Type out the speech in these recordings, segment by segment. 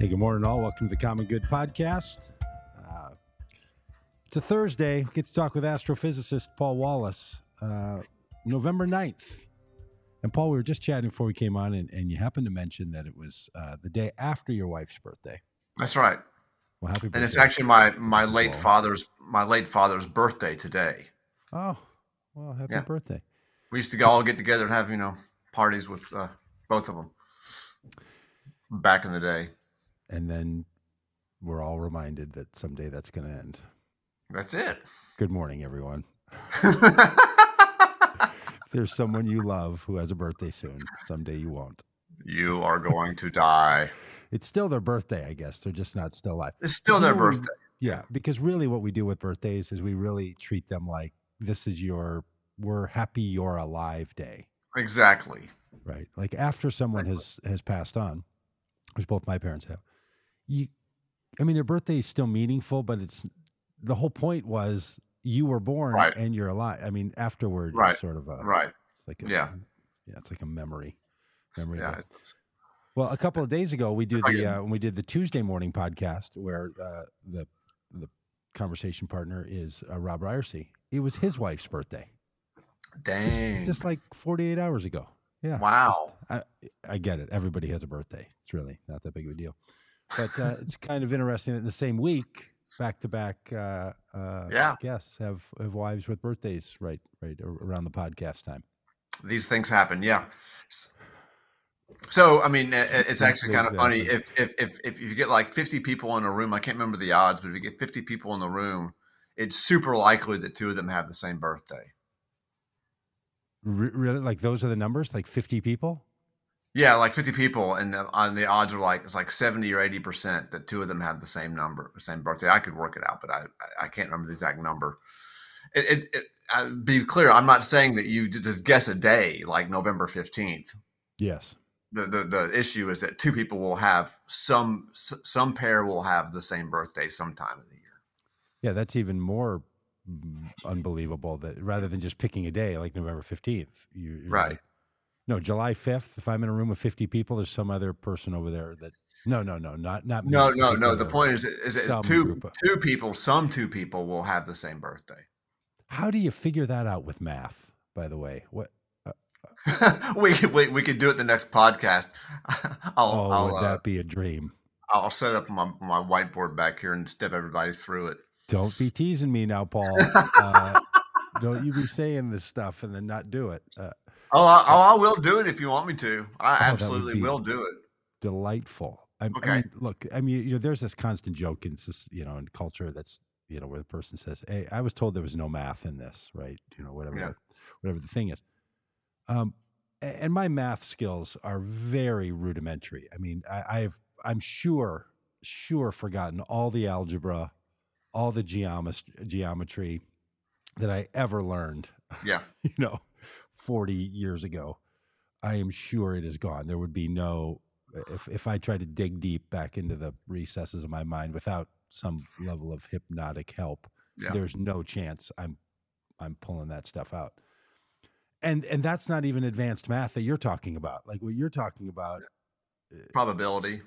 Hey, good morning, all. Welcome to the Common Good Podcast. It's a Thursday. We get to talk with astrophysicist Paul Wallace, November 9th. And Paul, we were just chatting before we came on, and you happened to mention that it was the day after your wife's birthday. That's right. Well, happy birthday. And it's actually my late father's birthday today. Oh, well, happy birthday. We used to all get together and have, parties with both of them back in the day. And then we're all reminded that someday that's going to end. That's it. Good morning, everyone. If there's someone you love who has a birthday soon, someday you won't. You are going to die. It's still their birthday, I guess. They're just not still alive. It's still their birthday. Yeah, because really what we do with birthdays is we really treat them like this is we're happy you're alive day. Exactly. Right. Like after someone has passed on, which both my parents have, their birthday is still meaningful, but it's the whole point was you were born and you're alive. I mean, afterward, it's sort of a It's like it's like a memory. Yeah. Well, a couple of days ago, we did the Tuesday morning podcast where the conversation partner is Rob Bryersy. It was his wife's birthday. Dang. Just like 48 hours ago. Yeah. Wow. I get it. Everybody has a birthday. It's really not that big of a deal. But it's kind of interesting that in the same week, back-to-back guests have wives with birthdays right around the podcast time. These things happen, yeah. So, I mean, it's actually kind of funny. If you get like 50 people in a room, I can't remember the odds, but if you get 50 people in the room, it's super likely that two of them have the same birthday. Really? Like those are the numbers? Like 50 people? Yeah, like 50 people, and on the odds are like it's like 70 or 80% that two of them have the same number, same birthday. I could work it out, but I can't remember the exact number. Be clear, I'm not saying that you just guess a day like November 15th. Yes. The issue is that two people will have some pair will have the same birthday sometime in the year. Yeah, that's even more unbelievable that rather than just picking a day like November 15th, you're right. Like, no, July 5th, if I'm in a room with 50 people, there's some other person over there that not me. No. The point is two people will have the same birthday. How do you figure that out with math, by the way? What we could do it the next podcast. Would that be a dream? I'll set up my whiteboard back here and step everybody through it. Don't be teasing me now, Paul. Don't you be saying this stuff and then not do it. I will do it if you want me to. I absolutely will do it. Delightful. There's this constant joke in culture that's, where the person says, hey, I was told there was no math in this, right? Whatever the thing is. And my math skills are very rudimentary. I mean, I'm sure forgotten all the algebra, all the geometry that I ever learned. Yeah. 40 years ago, I am sure it is gone. There would be no, if I tried to dig deep back into the recesses of my mind without some level of hypnotic help, there's no chance I'm pulling that stuff out. And that's not even advanced math that you're talking about. Like what you're talking about. Probability.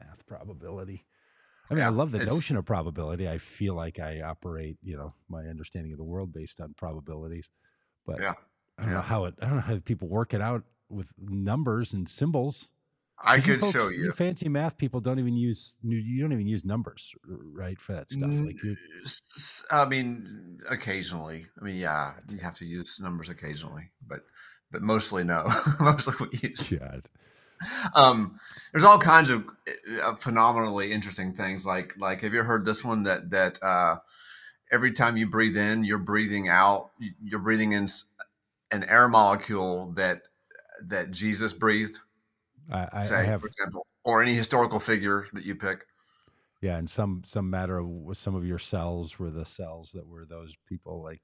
Math probability. I mean, I love the notion of probability. I feel like I operate, my understanding of the world based on probabilities. But I don't know how people work it out with numbers and symbols. I could show you. You fancy math people don't even use numbers, right, for that stuff. Like occasionally. You have to use numbers occasionally, but mostly no. Mostly we use. God. There's all kinds of phenomenally interesting things. Like have you heard this one that every time you breathe in, you're breathing out. You're breathing in an air molecule that Jesus breathed. For example, or any historical figure that you pick. Yeah, and some matter of some of your cells were the cells that were those people, like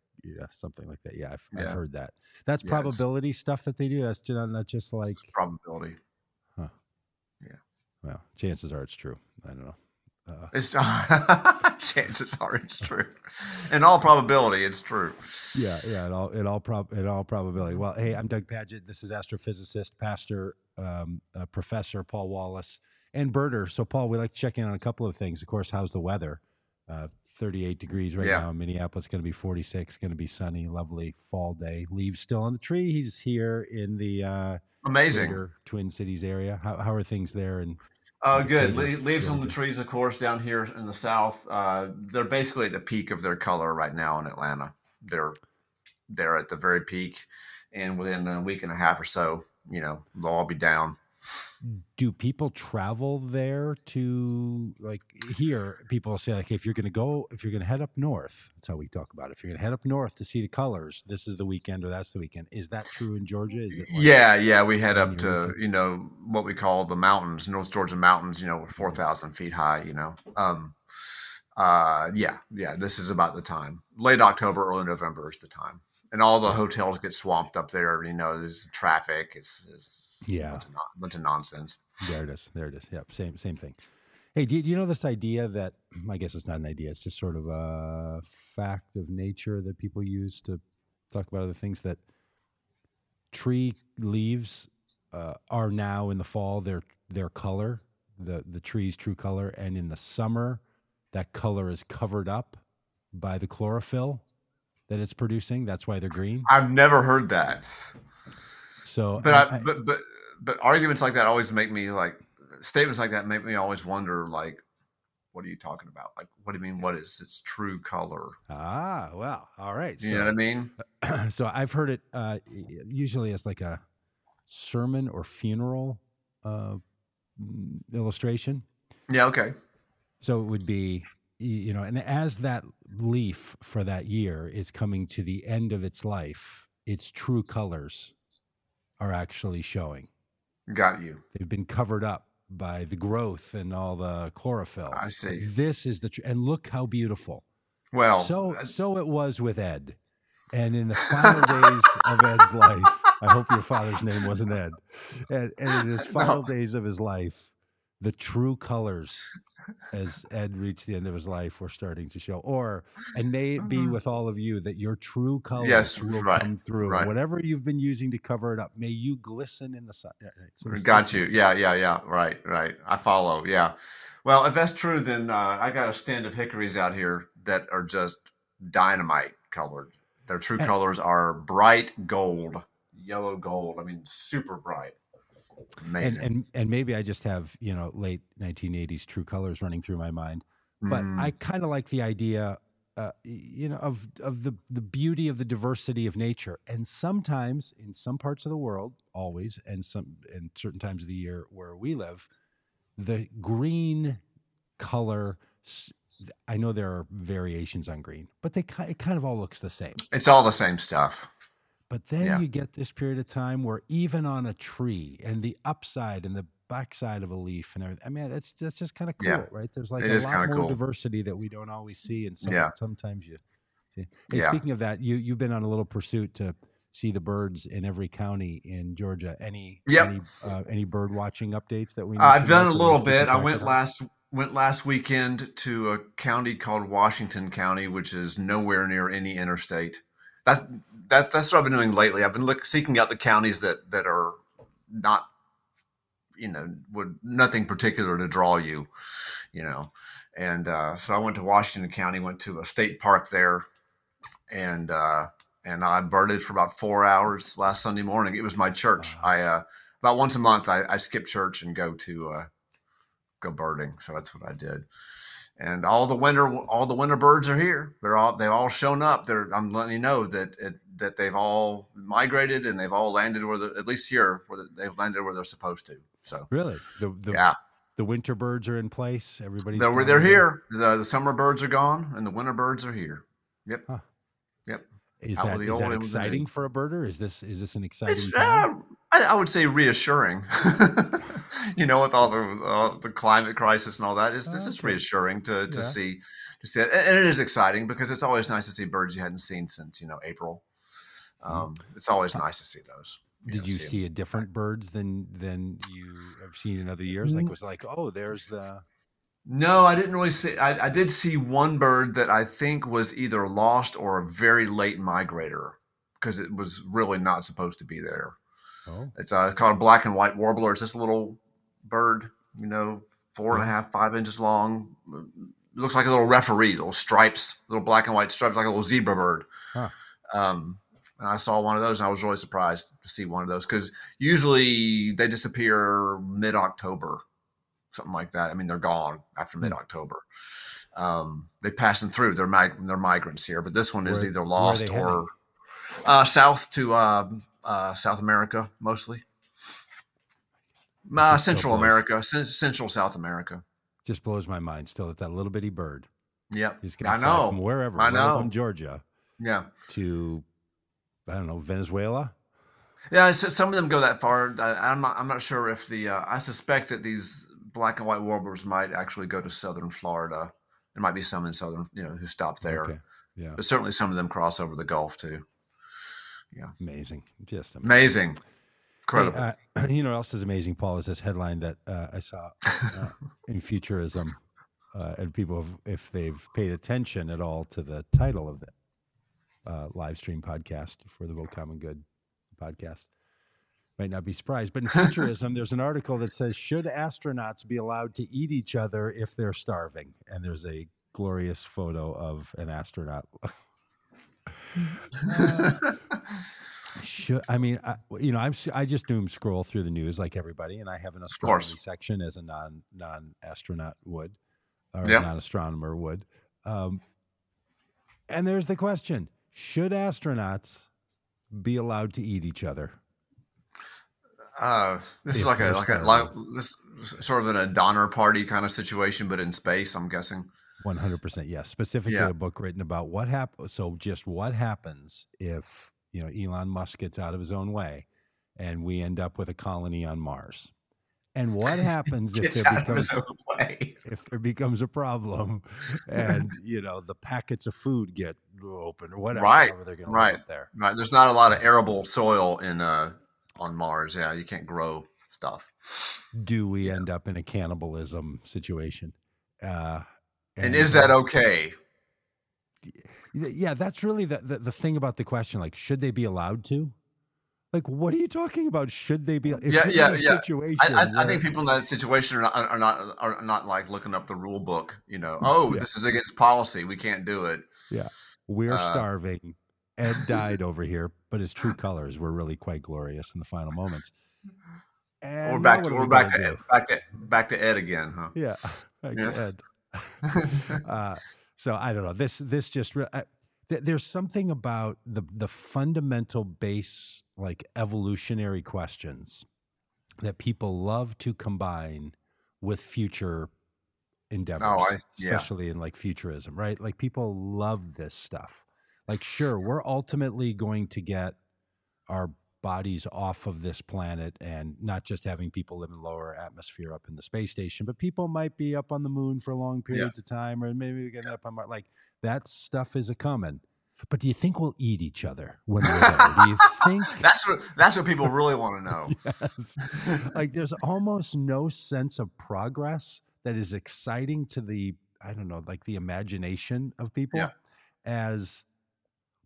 something like that. Yeah, I've heard that. That's probability stuff that they do. That's not just like probability. Huh. Yeah. Well, chances are it's true. I don't know. Chances are it's true. In all probability, it's true. Yeah. In all probability. Well, hey, I'm Doug Pagitt. This is astrophysicist, pastor, professor Paul Wallace, and birder. So, Paul, we like to check in on a couple of things. Of course, how's the weather? 38 degrees right now in Minneapolis, going to be 46, going to be sunny, lovely fall day. Leaves still on the tree. He's here in the amazing Twin Cities area. How are things there? And good. Leaves on the trees, of course, down here in the South. They're basically at the peak of their color right now in Atlanta. They're at the very peak, and within a week and a half or so, you know, they'll all be down. Do people travel there to, like, here? People say, like, if you're going to head up north, that's how we talk about it. If you're going to head up north to see the colors, this is the weekend or that's the weekend. Is that true in Georgia? Is it? Like, yeah. We head up to, you know, what we call the mountains, North Georgia mountains, you know, 4,000 feet high, you know. This is about the time. Late October, early November is the time. And all the hotels get swamped up there. You know, there's traffic. It's bunch of nonsense. There it is. Yep. Same thing. Hey, do you know this idea that, I guess it's not an idea, it's just sort of a fact of nature that people use to talk about other things, that tree leaves are now in the fall, their color, the tree's true color. And in the summer, that color is covered up by the chlorophyll that it's producing. That's why they're green. I've never heard that. So, but arguments like that always make me, like, statements like that make me always wonder, like, what are you talking about? Like, what do you mean? What is its true color? Ah, well, all right. You know what I mean? So I've heard it usually as like a sermon or funeral illustration. Yeah. Okay. So it would be, you know, and as that leaf for that year is coming to the end of its life, its true colors are actually showing. Got you. They've been covered up by the growth and all the chlorophyll. I see. This is and look how beautiful. Well, so it was with Ed. And in the final days of Ed's life, I hope your father's name wasn't Ed. And in his final days of his life, the true colors, as Ed reached the end of his life, were starting to show. And may it be with all of you that your true colors will come through. Right. Whatever you've been using to cover it up, may you glisten in the sun. So got you. Yeah. Right. I follow. Yeah. Well, if that's true, then I got a stand of hickories out here that are just dynamite colored. Their true colors are bright gold, yellow gold. I mean, super bright. Amazing. And maybe I just have, you know, late 1980s true colors running through my mind, but I kind of like the idea, you know, of the beauty of the diversity of nature. And sometimes in some parts of the world, always, and certain times of the year where we live, the green color, I know there are variations on green, but it kind of all looks the same. It's all the same stuff. But then you get this period of time where even on a tree and the upside and the backside of a leaf and everything, I mean, that's just kind of cool, right? There's like a lot more diversity that we don't always see. And sometimes you see. Hey, speaking of that, you've been on a little pursuit to see the birds in every county in Georgia. Any bird watching updates that we need? I've done a little bit. I went last weekend to a county called Washington County, which is nowhere near any interstate. That's what I've been doing lately. I've been seeking out the counties that are not, you know, would nothing particular to draw you, you know. And so I went to Washington County, went to a state park there, and I birded for about 4 hours last Sunday morning. It was my church. I about once a month I skip church and go to go birding. So that's what I did. And all the winter birds are here. They've all shown up. I'm letting you know that they've all migrated and they've all landed where they're supposed to. So really, the winter birds are in place. They're here. The summer birds are gone, and the winter birds are here. Yep. Huh. Yep. Is that exciting for a birder? Is this an exciting time? I would say reassuring. You know, with all the climate crisis and all that, this is reassuring to see it. And it is exciting because it's always nice to see birds you hadn't seen since, you know, April. It's always nice to see those. Did you see different birds than you have seen in other years? Like, was like, oh, there's the. No, I didn't really see. I did see one bird that I think was either lost or a very late migrator because it was really not supposed to be there. Oh. It's called a black and white warbler. It's this little bird, you know, 4.5, 5 inches long. It looks like a little referee, little stripes, little black and white stripes, like a little zebra bird. Huh. And I saw one of those, and I was really surprised to see one of those, because usually they disappear mid-October, something like that. I mean, they're gone after mid-October. They pass them through. They're migrants here, but this one is either lost or south to South America, mostly. Central America, Central South America. Just blows my mind still that little bitty bird. Yeah, he's going to fly from wherever, from Georgia, to I don't know, Venezuela. Yeah, some of them go that far. I'm not sure if the. I suspect that these black and white warblers might actually go to southern Florida. There might be some in southern, who stop there. Okay. Yeah, but certainly some of them cross over the Gulf too. Yeah, amazing, just amazing. Incredible. Hey, what else is amazing, Paul, is this headline that I saw in Futurism, and people, if they've paid attention at all to the title of the live stream podcast for the Common Good podcast, might not be surprised. But in Futurism, there's an article that says, should astronauts be allowed to eat each other if they're starving? And there's a glorious photo of an astronaut. I just doom scroll through the news like everybody, and I have an astronomy section as a non-astronaut would, or non-astronomer would. And there's the question: should astronauts be allowed to eat each other? This is sort of a Donner Party kind of situation, but in space, I'm guessing. 100%, yes. Specifically, a book written about what happens. So, just what happens if Elon Musk gets out of his own way and we end up with a colony on Mars. And what happens if there becomes a problem and, the packets of food get open or whatever, they're going to put there. Right. There's not a lot of arable soil on Mars. Yeah. You can't grow stuff. Do we end up in a cannibalism situation? And is that okay? Yeah, that's really the thing about the question. Like, should they be allowed to? Like, what are you talking about? Should they be? Situation. I think people in that situation are not like looking up the rule book. This is against policy. We can't do it. Yeah, we're starving. Ed died over here, but his true colors were really quite glorious in the final moments. And we're back to Ed again, huh? Yeah, to Ed. So I don't know. This just there's something about the fundamental base, like evolutionary questions, that people love to combine with future endeavors, especially in like futurism, right? Like people love this stuff. Like, sure, we're ultimately going to get our bodies off of this planet, and not just having people live in lower atmosphere up in the space station, but people might be up on the moon for long periods of time, or maybe we get up on Mars. Like that stuff is a coming. But do you think we'll eat each other when we're there? Do you think that's what people really want to know? Yes. Like there's almost no sense of progress that is exciting to the imagination of people as.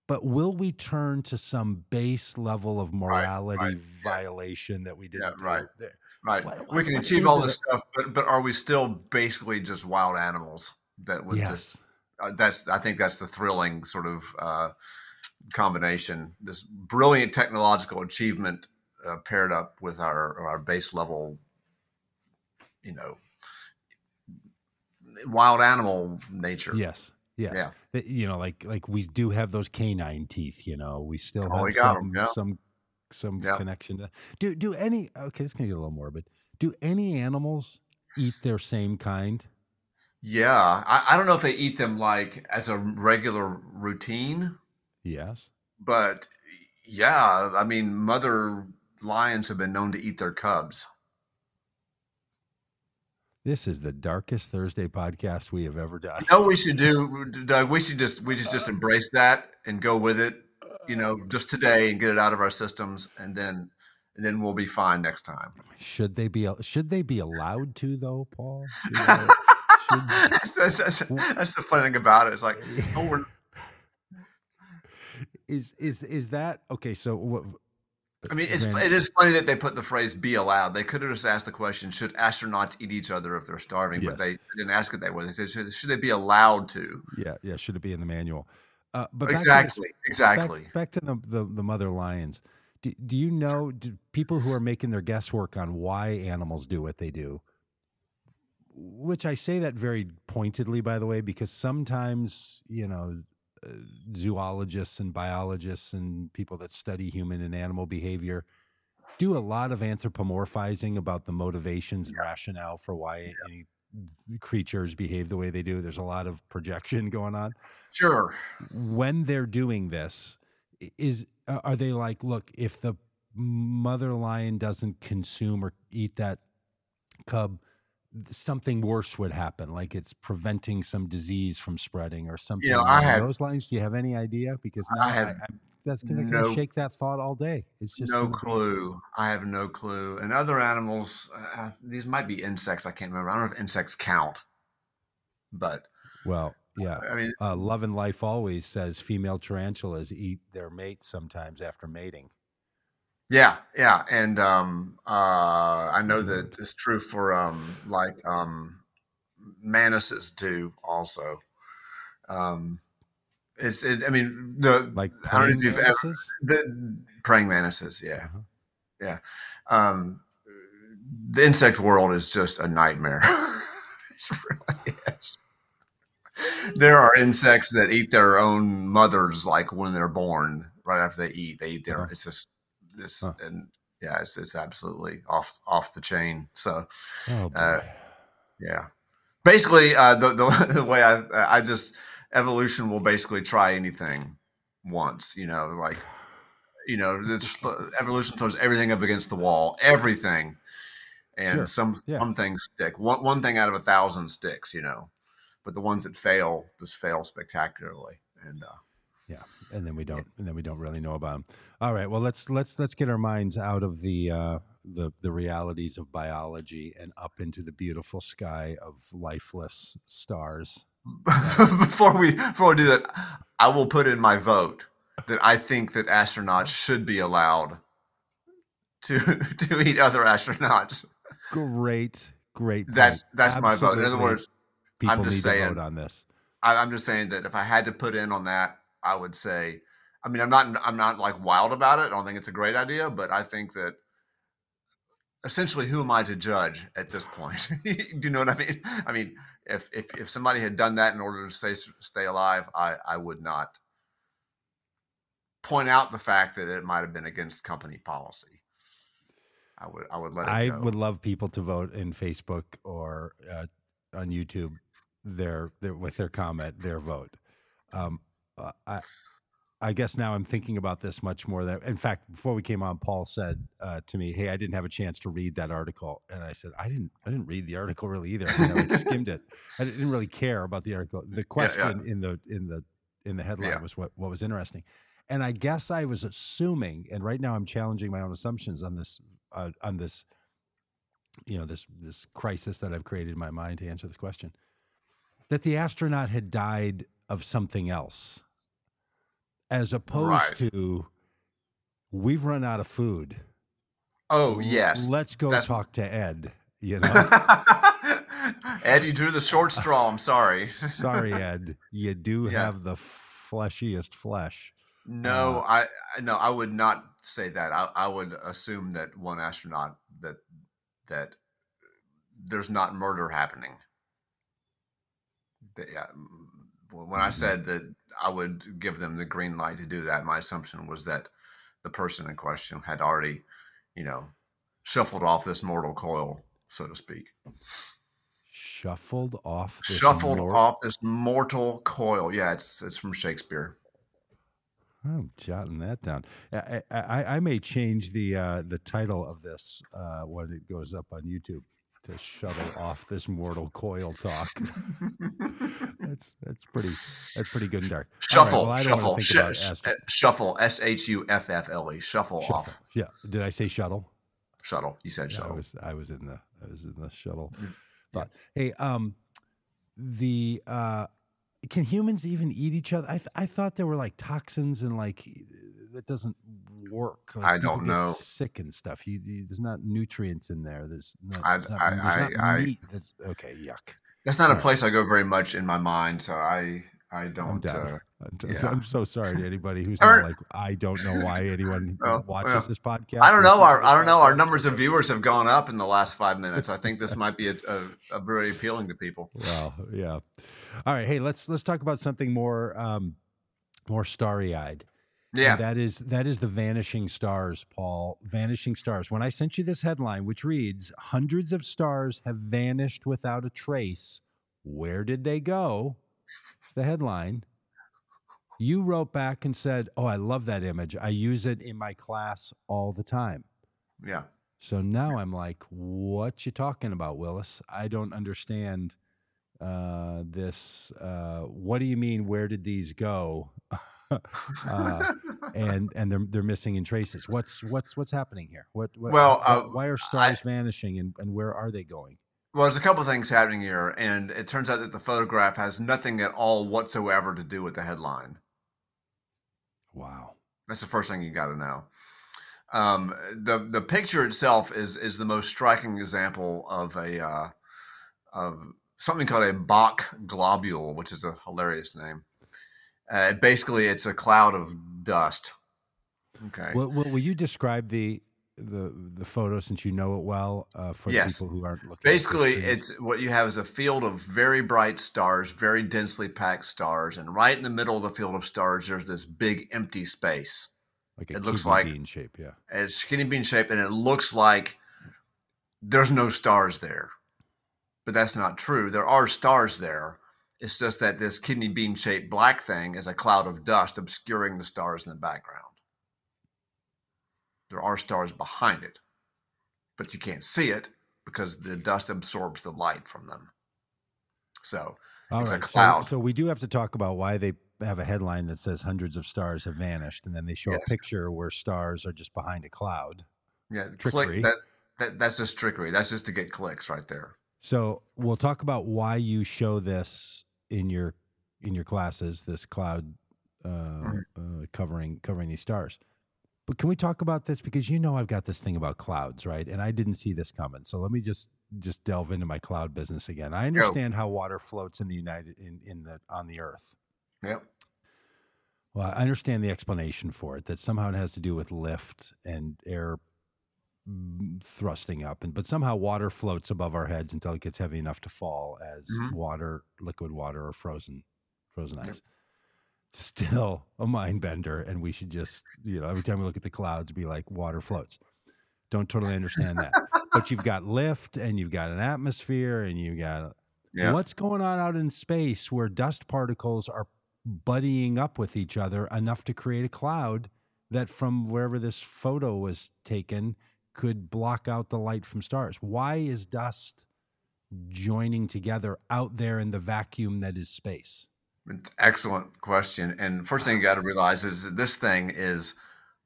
But will we turn to some base level of morality violation that we didn't do? Right. We can achieve all this stuff, but are we still basically just wild animals? That was just I think that's the thrilling sort of combination. This brilliant technological achievement paired up with our base level, wild animal nature. Yes. Yes. Yeah. Like we do have those canine teeth, we still have some connection to this can get a little morbid. Do any animals eat their same kind? Yeah. I don't know if they eat them like as a regular routine. Yes. But yeah, I mean, mother lions have been known to eat their cubs. This is the darkest Thursday podcast we have ever done. You know what we should do, Doug? We should just embrace that and go with it, just today and get it out of our systems, and then we'll be fine next time. Should they be allowed to though, Paul? That's the funny thing about it. It's like, is that okay? So I mean, it is funny that they put the phrase "be allowed." They could have just asked the question, should astronauts eat each other if they're starving? Yes. But they didn't ask it that way. They said, should they be allowed to? Yeah. Should it be in the manual? But exactly. Back to the mother lions. Do you know, do people who are making their guesswork on why animals do what they do, which I say that very pointedly, by the way, because sometimes, you know, zoologists and biologists and people that study human and animal behavior do a lot of anthropomorphizing about the motivations and rationale for why any creatures behave the way they do. There's a lot of projection going on. Sure. When they're doing this, are they like, look, if the mother lion doesn't consume or eat that cub, something worse would happen, like it's preventing some disease from spreading or something. Yeah, those lines. Do you have any idea? Because that's going to shake that thought all day. It's just no clue. I have no clue. And other animals, these might be insects. I can't remember. I don't know if insects count, but well, yeah. I mean, Love and Life always says female tarantulas eat their mates sometimes after mating. Yeah. And I know that it's true for mantises too also. I don't know if you've ever the praying mantises, yeah. Uh-huh. Yeah. The insect world is just a nightmare. It really is. There are insects that eat their own mothers, like when they're born, right after they eat. They eat their it's just this and it's absolutely off the chain. So, basically, the way I just evolution will basically try anything once. Evolution throws everything up against the wall, everything, and some things stick. One thing out of 1,000 sticks, but the ones that fail just fail spectacularly, and. Yeah, and then we don't really know about them. All right, well, let's get our minds out of the realities of biology and up into the beautiful sky of lifeless stars. Before we do that, I will put in my vote that I think that astronauts should be allowed to eat other astronauts. Great. That's absolutely my vote. In other words, I'm just saying that if I had to put in on that, I would say, I mean, I'm not like wild about it. I don't think it's a great idea, but I think that essentially, who am I to judge at this point? Do you know what I mean? I mean, if somebody had done that in order to stay alive, I would not point out the fact that it might've been against company policy. I would let it go. I would love people to vote in Facebook or on YouTube with their comment, their vote. I guess now I'm thinking about this much more. In fact, before we came on, Paul said to me, "Hey, I didn't have a chance to read that article," and I said, "I didn't read the article really either. I like, skimmed it. I didn't really care about the article. The question in the headline was what was interesting, and I guess I was assuming. And right now, I'm challenging my own assumptions on this this crisis that I've created in my mind to answer this question, that the astronaut had died of something else, as opposed to we've run out of food. Oh yes. Let's go talk to Ed, Ed, you drew the short straw. I'm sorry. Sorry, Ed, you do have the fleshiest flesh. No, I would not say that. I would assume that one astronaut that there's not murder happening. But, yeah. When I said that I would give them the green light to do that, my assumption was that the person in question had already, shuffled off this mortal coil, so to speak. Shuffled off this mortal coil. Yeah, it's from Shakespeare. I'm jotting that down. I may change the title of this when it goes up on YouTube. To shuttle off this mortal coil talk. that's pretty good and dark. Shuffle, right, well, shuffle, S-H-U-F-F-L-E, shuffle off. Yeah, did I say shuttle? Shuttle, you said shuttle. I was in the shuttle thought. Hey, can humans even eat each other? I thought there were like toxins and like that doesn't work. Like, I don't know. Sick and stuff. There's not nutrients in there. There's not meat. Okay, yuck. That's not a place I go very much in my mind. So I don't. I'm so sorry to anybody who's not like, I don't know why anyone watches this podcast. I don't know. Our numbers of viewers have gone up in the last 5 minutes. I think this might be a very appealing to people. Well, yeah. All right. Hey, let's talk about something more starry-eyed. Yeah. And that is the vanishing stars, Paul. Vanishing stars. When I sent you this headline, which reads, hundreds of stars have vanished without a trace. Where did they go? It's the headline. You wrote back and said, oh, I love that image. I use it in my class all the time. Yeah. So now I'm like, what you talking about, Willis? I don't understand this. What do you mean, where did these go? And they're missing in traces. What's happening here? Why are stars vanishing and where are they going? Well, there's a couple of things happening here, and it turns out that the photograph has nothing at all whatsoever to do with the headline. Wow. That's the first thing you got to know. The picture itself is the most striking example of of something called a Bok globule, which is a hilarious name. Basically, it's a cloud of dust. Okay. Well, will you describe the photo, since you know it well, for people who aren't looking? Basically, it's what you have is a field of very bright stars, very densely packed stars, and right in the middle of the field of stars, there's this big empty space. Like it looks like bean shape, yeah. It's kidney bean shape, and it looks like there's no stars there, but that's not true. There are stars there. It's just that this kidney bean shaped black thing is a cloud of dust obscuring the stars in the background. There are stars behind it, but you can't see it because the dust absorbs the light from them. So it's a cloud. So we do have to talk about why they have a headline that says hundreds of stars have vanished, and then they show a picture where stars are just behind a cloud. Yeah, trickery. That's just trickery. That's just to get clicks right there. So we'll talk about why you show this in your classes, this cloud covering these stars. But can we talk about this? Because I've got this thing about clouds, right? And I didn't see this coming. So let me just delve into my cloud business again. I understand how water floats in the on the Earth. Yep. Well, I understand the explanation for it, that somehow it has to do with lift and air thrusting up, but somehow water floats above our heads until it gets heavy enough to fall as liquid water, or frozen ice. Yep. Still a mind bender, and we should just, every time we look at the clouds, be like, water floats. Don't totally understand that. But you've got lift, and you've got an atmosphere, and you've got what's going on out in space where dust particles are buddying up with each other enough to create a cloud that, from wherever this photo was taken, could block out the light from stars. Why is dust joining together out there in the vacuum that is space? Excellent question. And first thing you got to realize is that this thing is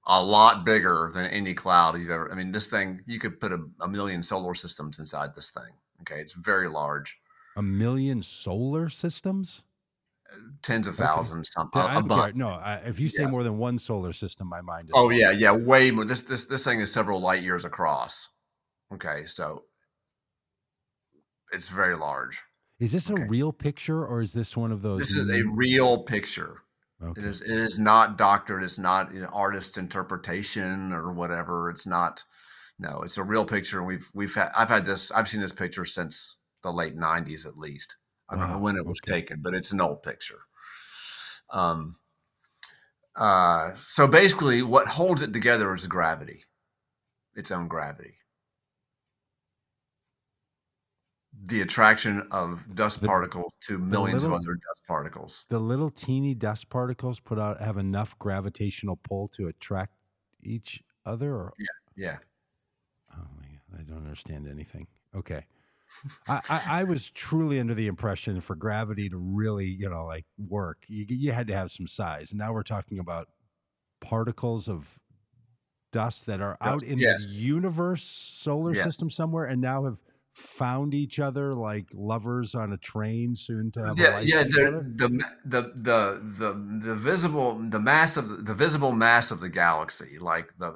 a lot bigger than any cloud you've ever. I mean, this thing, you could put a million solar systems inside this thing. Okay. It's very large. A million solar systems? Tens of thousands, something. If you say more than one solar system, my mind is way more. This thing is several light years across. Okay, so it's very large. Is this a real picture, or is this one of those? This is a real picture. Okay. It is not doctored. It's not an artist's interpretation or whatever. It's not. No, it's a real picture. I've seen this picture since the late 90s, at least. I don't know when it was taken, but it's an old picture. So basically, what holds it together is gravity, its own gravity. The attraction of dust particles to millions of other dust particles. The little teeny dust particles have enough gravitational pull to attract each other? Or? Yeah. Oh, my God. I don't understand anything. Okay. I was truly under the impression for gravity to really, work, you had to have some size. And now we're talking about particles of dust that are out in the universe, solar system somewhere, and now have found each other like lovers on a train soon to have the visible mass of the galaxy, like the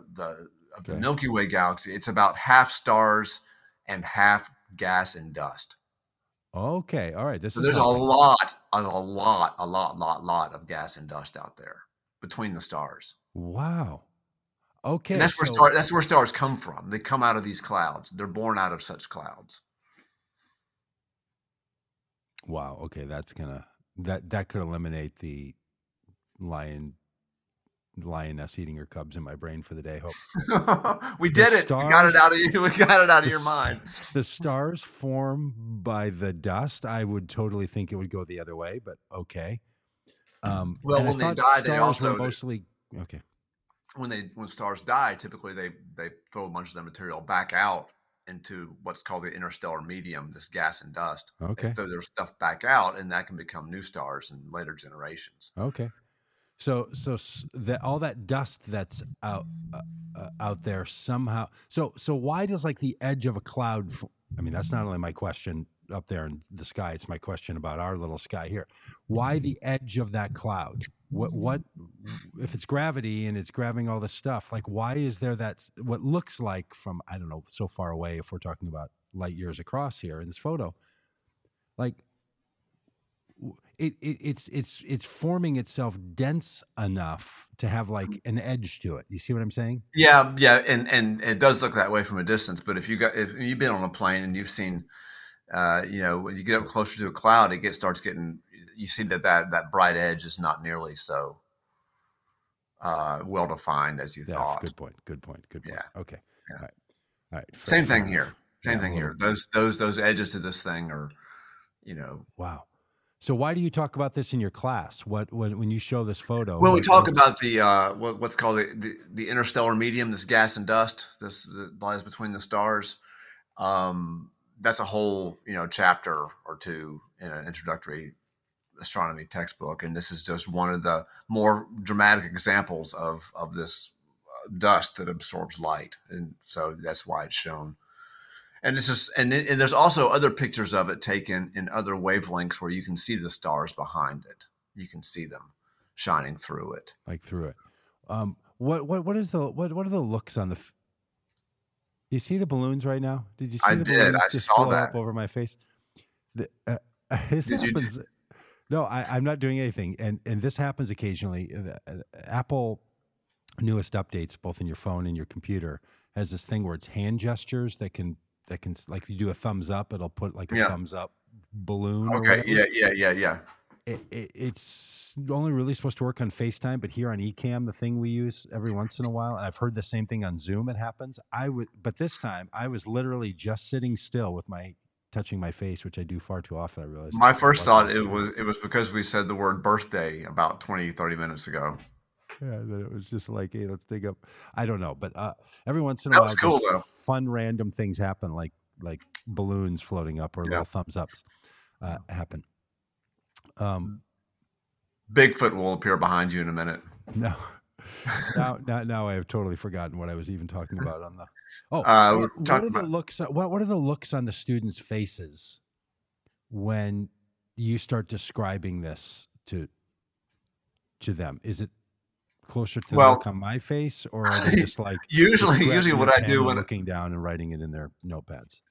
Milky Way galaxy, it's about half stars and half gas and dust. Okay, all right. There's a lot of gas and dust out there between the stars. Wow. Okay, and that's where stars come from. They come out of these clouds. They're born out of such clouds. Wow. Okay, that could eliminate the lioness eating her cubs in my brain for the day. We got it out of you. We got it out of your mind. The stars form by the dust. I would totally think it would go the other way, but okay. Well, when they die, they also mostly okay. When stars die, typically they throw much of the material back out into what's called the interstellar medium, this gas and dust. Okay. They throw their stuff back out, and that can become new stars in later generations. Okay. So all that dust that's out there somehow. So why does like the edge of a cloud? I mean, that's not only my question up there in the sky. It's my question about our little sky here. Why the edge of that cloud? What if it's gravity and it's grabbing all this stuff? Like, why is there that what looks like from, I don't know, so far away, if we're talking about light years across here in this photo, like it's forming itself dense enough to have like an edge to it. You see what I'm saying? Yeah. Yeah. And it does look that way from a distance, but if you've been on a plane and you've seen, when you get up closer to a cloud, it starts getting, you see that bright edge is not nearly so well defined as you thought. Good point. Yeah. Okay. Yeah. All right. Same thing here. Those edges to this thing are. Wow. So why do you talk about this in your class? When you show this photo? Well, we talk about the what's called the interstellar medium, this gas and dust, this that lies between the stars. That's a whole chapter or two in an introductory astronomy textbook, and this is just one of the more dramatic examples of this dust that absorbs light, and so that's why it's shown. And this is and there's also other pictures of it taken in other wavelengths where you can see the stars behind it. You can see them shining through it, like through it. What are the looks on the? You see the balloons right now? Did you see balloons just float up over my face? No, I'm not doing anything. And this happens occasionally. Apple newest updates, both in your phone and your computer, has this thing where it's hand gestures that can like if you do a thumbs up, it'll put like a thumbs up balloon. Okay. Yeah. It's only really supposed to work on FaceTime, but here on Ecamm, the thing we use every once in a while, and I've heard the same thing on Zoom, it happens. But this time I was literally just sitting still with touching my face, which I do far too often. I realized my first thought it was because we said the word birthday about 20-30 minutes ago. Yeah, that it was just like, hey, let's dig up. I don't know, but every once in a while, cool, fun random things happen, like balloons floating up or little thumbs ups happen. Bigfoot will appear behind you in a minute. No, now I have totally forgotten what I was even talking about on the. What are the looks on the students' faces when you start describing this to them? Is it closer to the look on my face, or are they just like usually what I do when looking down and writing it in their notepads?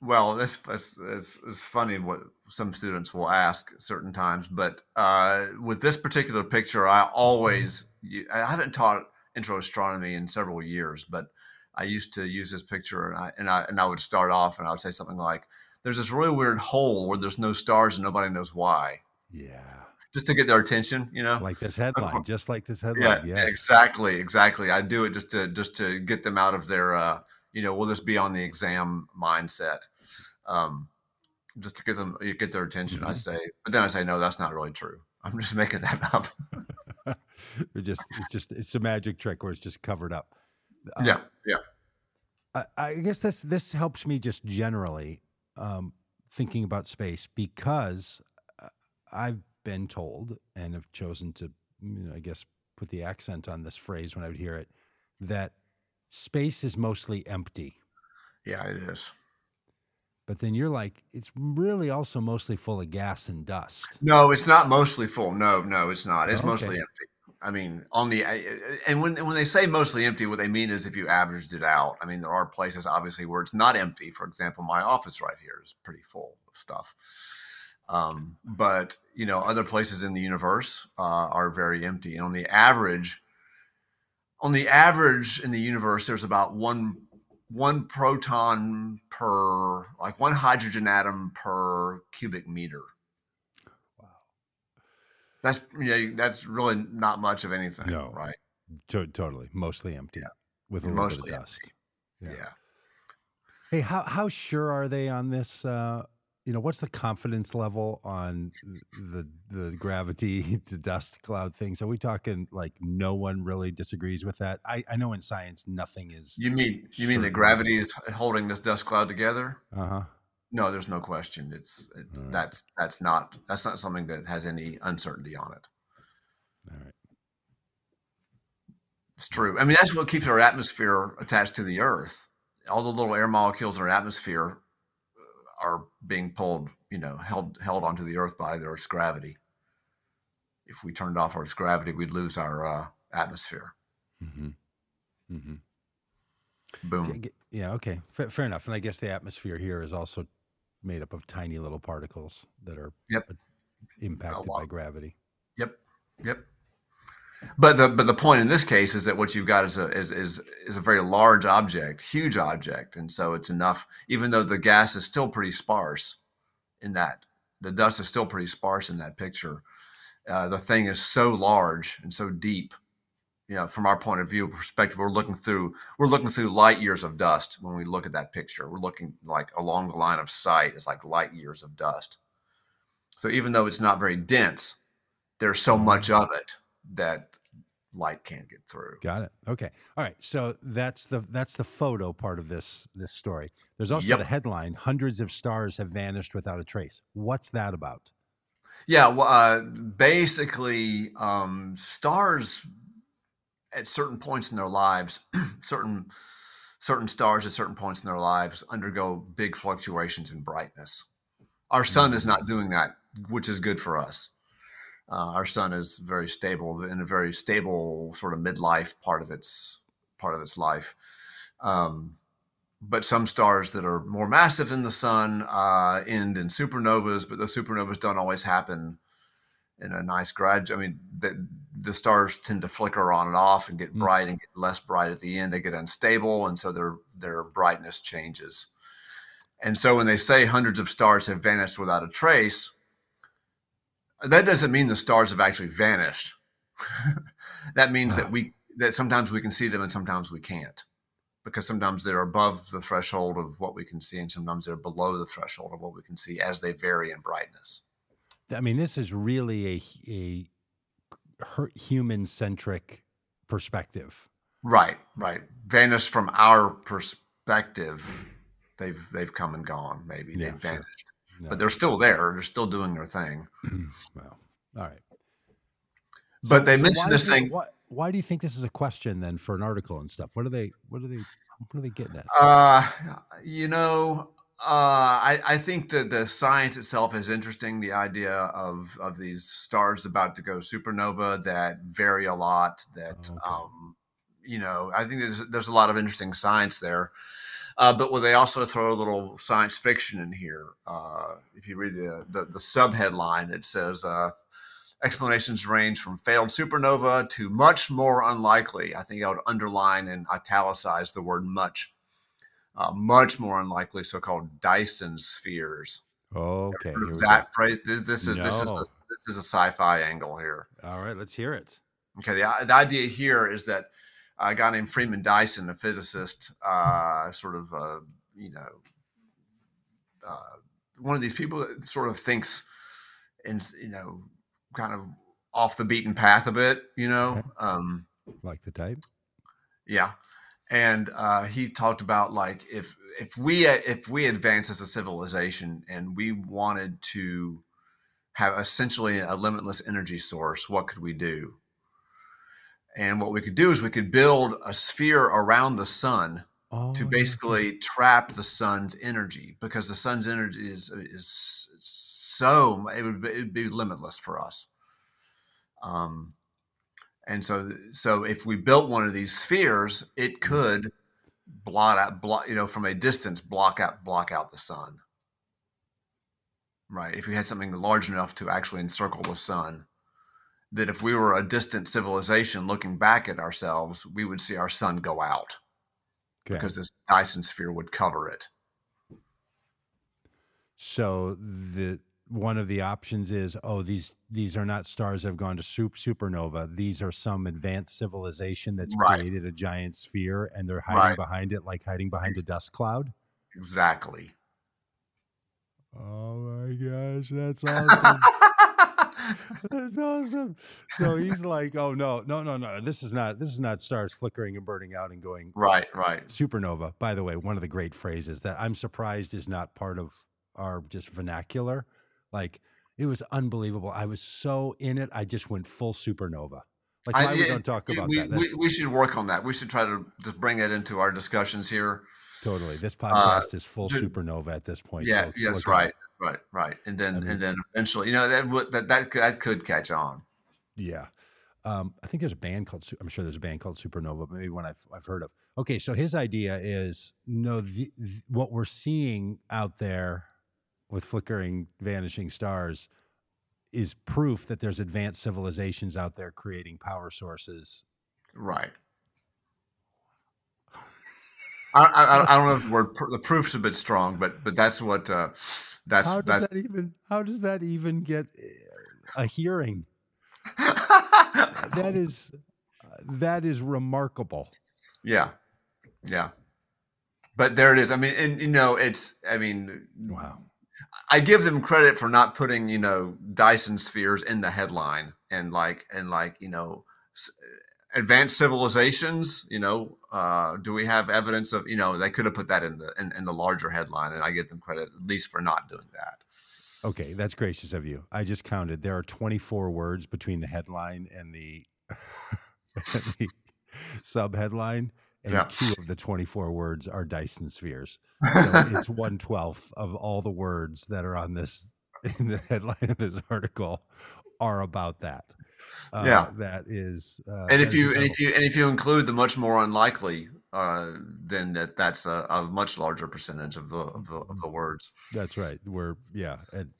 Well, that's funny what some students will ask at certain times, but with this particular picture, I haven't taught intro astronomy in several years, but I used to use this picture, and I would start off, and I would say something like, "There's this really weird hole where there's no stars and nobody knows why." Yeah, just to get their attention, Like this headline, just like this headline. Yeah, yes. Exactly. I do it just to get them out of their, will this be on the exam mindset, just to get their attention. Mm-hmm. But then I say, no, that's not really true. I'm just making that up. It's a magic trick where it's just covered up. I guess this helps me just generally thinking about space, because I've been told and have chosen to, I guess, put the accent on this phrase when I would hear it, that space is mostly empty. Yeah, it is. But then you're like, it's really also mostly full of gas and dust. No, it's not mostly full. No, it's not. It's mostly empty. I mean, and when they say mostly empty, what they mean is if you averaged it out. I mean, there are places obviously where it's not empty. For example, my office right here is pretty full of stuff. But you know, other places in the universe are very empty. And on the average in the universe, there's about one proton per, like one hydrogen atom per cubic meter. Wow. That's really not much of anything. No, right? Totally. Mostly empty with a little bit of dust. Yeah. Hey, how sure are they on this? What's the confidence level on the gravity to dust cloud things? Are we talking like no one really disagrees with that? I know in science nothing is. You mean that gravity is holding this dust cloud together? Uh-huh. No, there's no question. It's right. That's not something that has any uncertainty on it. All right. It's true. I mean, that's what keeps our atmosphere attached to the Earth. All the little air molecules in our atmosphere are being pulled, held onto the Earth by the Earth's gravity. If we turned off Earth's gravity, we'd lose our atmosphere. Mm-hmm. Mm-hmm. Boom. Yeah. Okay. Fair enough. And I guess the atmosphere here is also made up of tiny little particles that are impacted by gravity. Yep. But the point in this case is that what you've got is a very large object, huge object, and so it's enough. Even though the gas is still pretty sparse, the dust is still pretty sparse in that picture. The thing is so large and so deep. From our point of view perspective, we're looking through light years of dust when we look at that picture. We're looking like along the line of sight. It's like light years of dust. So even though it's not very dense, there's so much of it that light can't get through. Got it. Okay. All right. So that's the photo part of this story. There's also the headline: "Hundreds of stars have vanished without a trace." What's that about? Yeah. Well, basically, stars at certain points in their lives, certain stars at certain points in their lives undergo big fluctuations in brightness. Our sun is not doing that, which is good for us. Our sun is very stable in a very stable sort of midlife part of its life. But some stars that are more massive than the sun end in supernovas, but the supernovas don't always happen in a nice gradual. I mean, the stars tend to flicker on and off and get bright and get less bright at the end. They get unstable, and so their brightness changes. And so when they say hundreds of stars have vanished without a trace, that doesn't mean the stars have actually vanished. That means that sometimes we can see them and sometimes we can't, because sometimes they're above the threshold of what we can see and sometimes they're below the threshold of what we can see as they vary in brightness. I mean, this is really a human-centric perspective. Right. Vanished from our perspective. They've come and gone, maybe. Yeah, they've vanished. Sure. No. But they're still there. They're still doing their thing. Well, all right. But they mentioned this thing. Why do you think this is a question then for an article and stuff? What are they getting at? I think that the science itself is interesting. The idea of these stars about to go supernova that vary a lot. I think there's a lot of interesting science there. But will they also throw a little science fiction in here? If you read the sub-headline, it says explanations range from failed supernova to much more unlikely. I think I would underline and italicize the word much. Much more unlikely, so-called Dyson spheres. Okay. That phrase. This is a sci-fi angle here. All right, let's hear it. Okay, the idea here is that a guy named Freeman Dyson, a physicist, one of these people that sort of thinks and, kind of off the beaten path a bit, Okay. Like the type. Yeah. And he talked about like if we advance as a civilization and we wanted to have essentially a limitless energy source, what could we do? And what we could do is we could build a sphere around the sun to basically trap the sun's energy, because the sun's energy is so, it would be limitless for us. And so if we built one of these spheres, it could block out the sun. Right. If we had something large enough to actually encircle the sun, that if we were a distant civilization looking back at ourselves, we would see our sun go out, because this Dyson sphere would cover it. So one of the options is, these are not stars that have gone to supernova. These are some advanced civilization that's created a giant sphere, and they're hiding behind it, like hiding behind a dust cloud. Exactly. Oh my gosh, that's awesome. That's awesome. So he's like, oh no. This is not stars flickering and burning out and going supernova. By the way, one of the great phrases that I'm surprised is not part of our just vernacular. Like, it was unbelievable. I was so in it, I just went full supernova. Like, why we don't talk about that? We should work on that. We should try to just bring that into our discussions here. Totally. This podcast is full supernova at this point. Yeah, folks. Yes, right. And then eventually, that could catch on. Yeah. I think there's a band called Supernova, maybe one I've heard of. Okay. So his idea is, what we're seeing out there with flickering, vanishing stars is proof that there's advanced civilizations out there creating power sources. Right. I don't know if the proof's a bit strong, but that's what how does that even get a hearing? that is remarkable. Yeah. But there it is. I mean, wow. I give them credit for not putting Dyson spheres in the headline and advanced civilizations, do we have evidence of, they could have put that in the larger headline, and I give them credit at least for not doing that. Okay. That's gracious of you. I just counted. There are 24 words between the headline and the sub headline. And 2 of the 24 words are Dyson spheres. So it's 1/12 of all the words that are on this, in the headline of this article, are about that. That is, and if you include the much more unlikely, then that's a much larger percentage of the words. That's right. And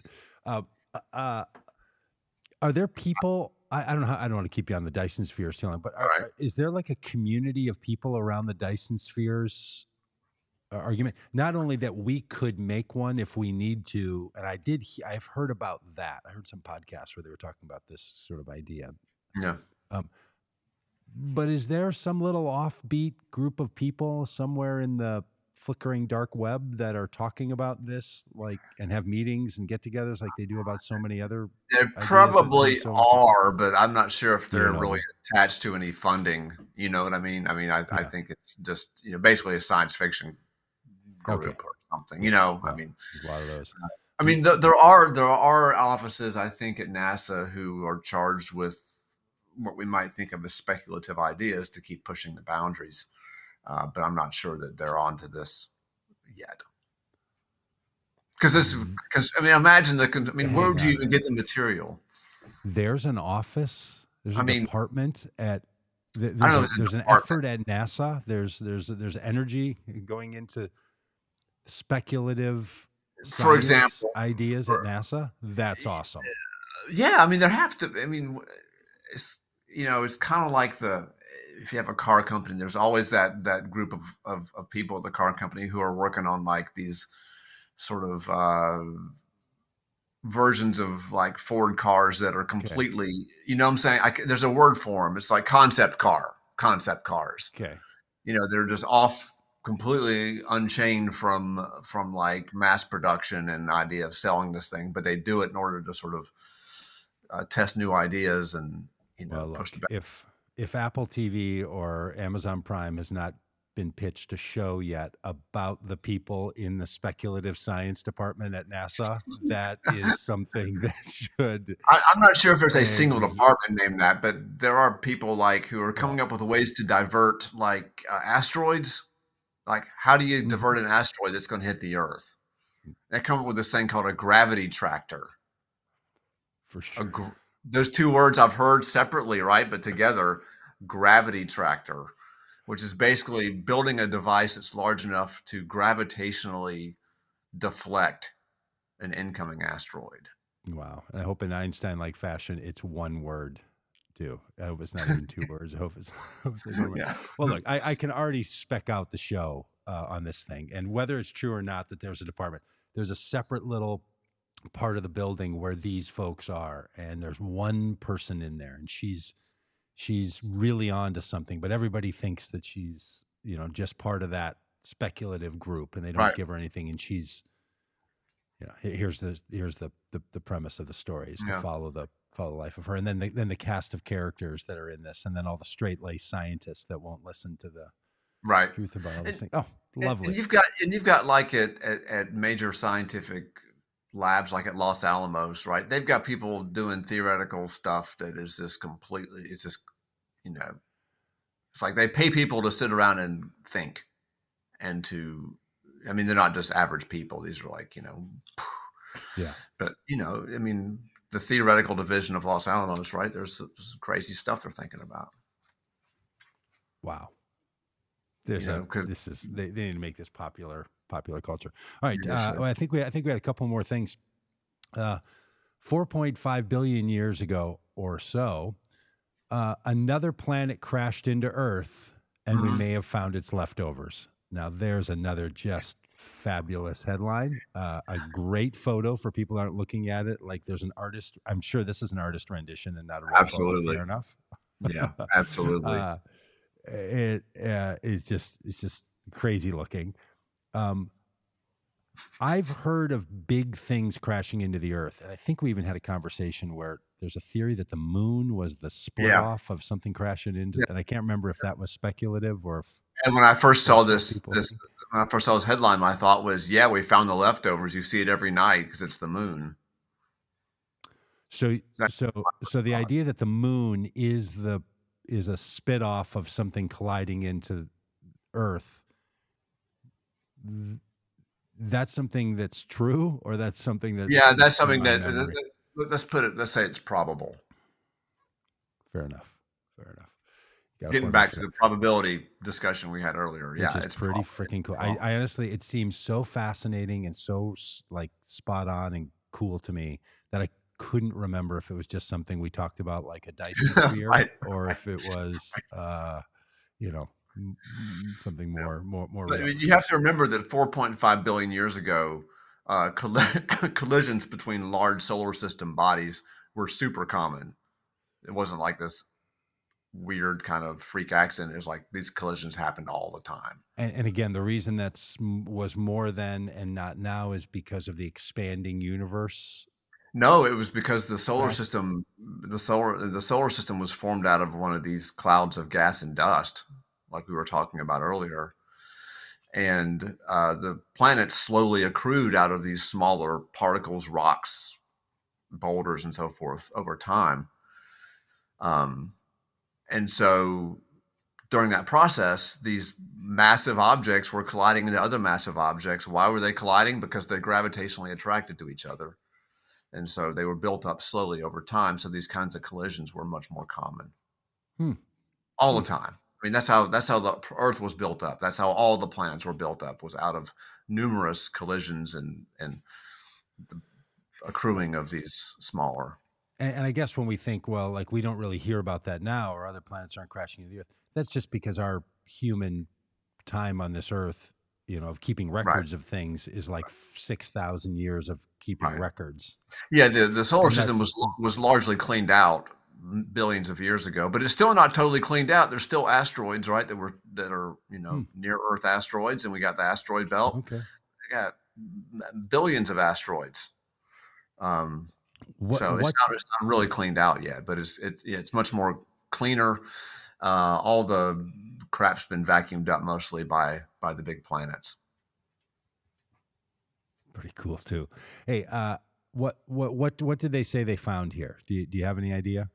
are there people? I don't know. I don't want to keep you on the Dyson sphere ceiling, but is there like a community of people around the Dyson spheres argument? Not only that we could make one if we need to, and I've heard about that. I heard some podcasts where they were talking about this sort of idea. Yeah. But is there some little offbeat group of people somewhere in the flickering dark web that are talking about this, like, and have meetings and get-togethers like they do about so many other? There probably are, but I'm not sure if they're really attached to any funding. You know what I mean? I think it's just basically a science fiction group or something. I mean, a lot of those. I mean, there are offices, I think, at NASA who are charged with what we might think of as speculative ideas to keep pushing the boundaries. But I'm not sure that they're onto this yet. Where would you even get the material? There's an office. There's an department at. There's an effort at NASA. There's energy going into speculative, for example, ideas at NASA. That's awesome. Yeah, I mean, there have to. I mean, it's it's kind of like the. If you have a car company, there's always that group of people at the car company who are working on like these sort of versions of like Ford cars that are completely, there's a word for them. It's like concept cars. Okay. They're just off completely, unchained from like mass production and the idea of selling this thing, but they do it in order to sort of test new ideas and, push the back. If Apple TV or Amazon Prime has not been pitched a show yet about the people in the speculative science department at NASA, that is something that should. I'm not sure if there's a single department named that, but there are people like who are coming up with ways to divert like asteroids Like, how do you divert an asteroid that's going to hit the Earth? They come up with this thing called a gravity tractor. For sure. Those two words I've heard separately, right? But together, gravity tractor, which is basically building a device that's large enough to gravitationally deflect an incoming asteroid. Wow. And I hope in Einstein-like fashion, it's one word too. I hope it's not even two words. I hope it's, one word. Yeah. Well, look, I can already spec out the show on this thing. And whether it's true or not that there's a department, there's a separate little part of the building where these folks are. And there's one person in there, and she's really on to something, but everybody thinks that she's, you know, just part of that speculative group, and they don't give her anything. And she's, you know, here's the premise of the story is to follow the life of her. And then the cast of characters that are in this, and then all the straight-laced scientists that won't listen to the truth about all this thing. Oh, lovely. And you've got like at major scientific labs, like at Los Alamos, right? They've got people doing theoretical stuff that is just completely, it's just, you know, it's like they pay people to sit around and think and to, I mean, they're not just average people. These are like, you know, but you know, I mean, the theoretical division of Los Alamos, right? There's some crazy stuff they're thinking about. Wow. They need to make this popular culture. All right. I think we had a couple more things. 4.5 billion years ago or so, another planet crashed into Earth, and we may have found its leftovers. Now there's another just fabulous headline. A great photo for people that aren't looking at it. Like, there's an artist. I'm sure this is an artist rendition and not a real photo, fair enough. Yeah, absolutely. It's just crazy looking. I've heard of big things crashing into the Earth. And I think we even had a conversation where there's a theory that the moon was the split off of something crashing into it. And I can't remember if that was speculative or if. And when I first saw this headline, my thought was, yeah, we found the leftovers. You see it every night because it's the moon. So the idea that the moon is a spit off of something colliding into Earth, that's something that's true, or that's something that that's something that let's say it's probable. Fair enough. Getting back to the probability discussion we had earlier, it's pretty freaking cool. I honestly, it seems so fascinating and so like spot on and cool to me that I couldn't remember if it was just something we talked about, like a Dyson sphere, or if it was something more. But, I mean, you have to remember that 4.5 billion years ago, collisions between large solar system bodies were super common. It wasn't like this weird kind of freak accident. It was like these collisions happened all the time. And again, the reason that was more then and not now is because of the expanding universe. No, it was because the solar system was formed out of one of these clouds of gas and dust, like we were talking about earlier. And the planets slowly accrued out of these smaller particles, rocks, boulders, and so forth over time. And so during that process, these massive objects were colliding into other massive objects. Why were they colliding? Because they're gravitationally attracted to each other. And so they were built up slowly over time. So these kinds of collisions were much more common all the time. I mean, that's how the Earth was built up. That's how all the planets were built up, was out of numerous collisions and the accruing of these smaller. And I guess when we think, well, like, we don't really hear about that now, or other planets aren't crashing into the Earth, that's just because our human time on this Earth, you know, of keeping records of things is like 6,000 years of keeping records. Yeah, the solar system was largely cleaned out billions of years ago, but it's still not totally cleaned out. There's still asteroids, right? That are, you know, near Earth asteroids, and we got the asteroid belt. Okay. We got billions of asteroids. It's not really cleaned out yet, but it's much more cleaner. All the crap's been vacuumed up mostly by the big planets. Pretty cool too. Hey, what did they say they found here? Do you have any idea?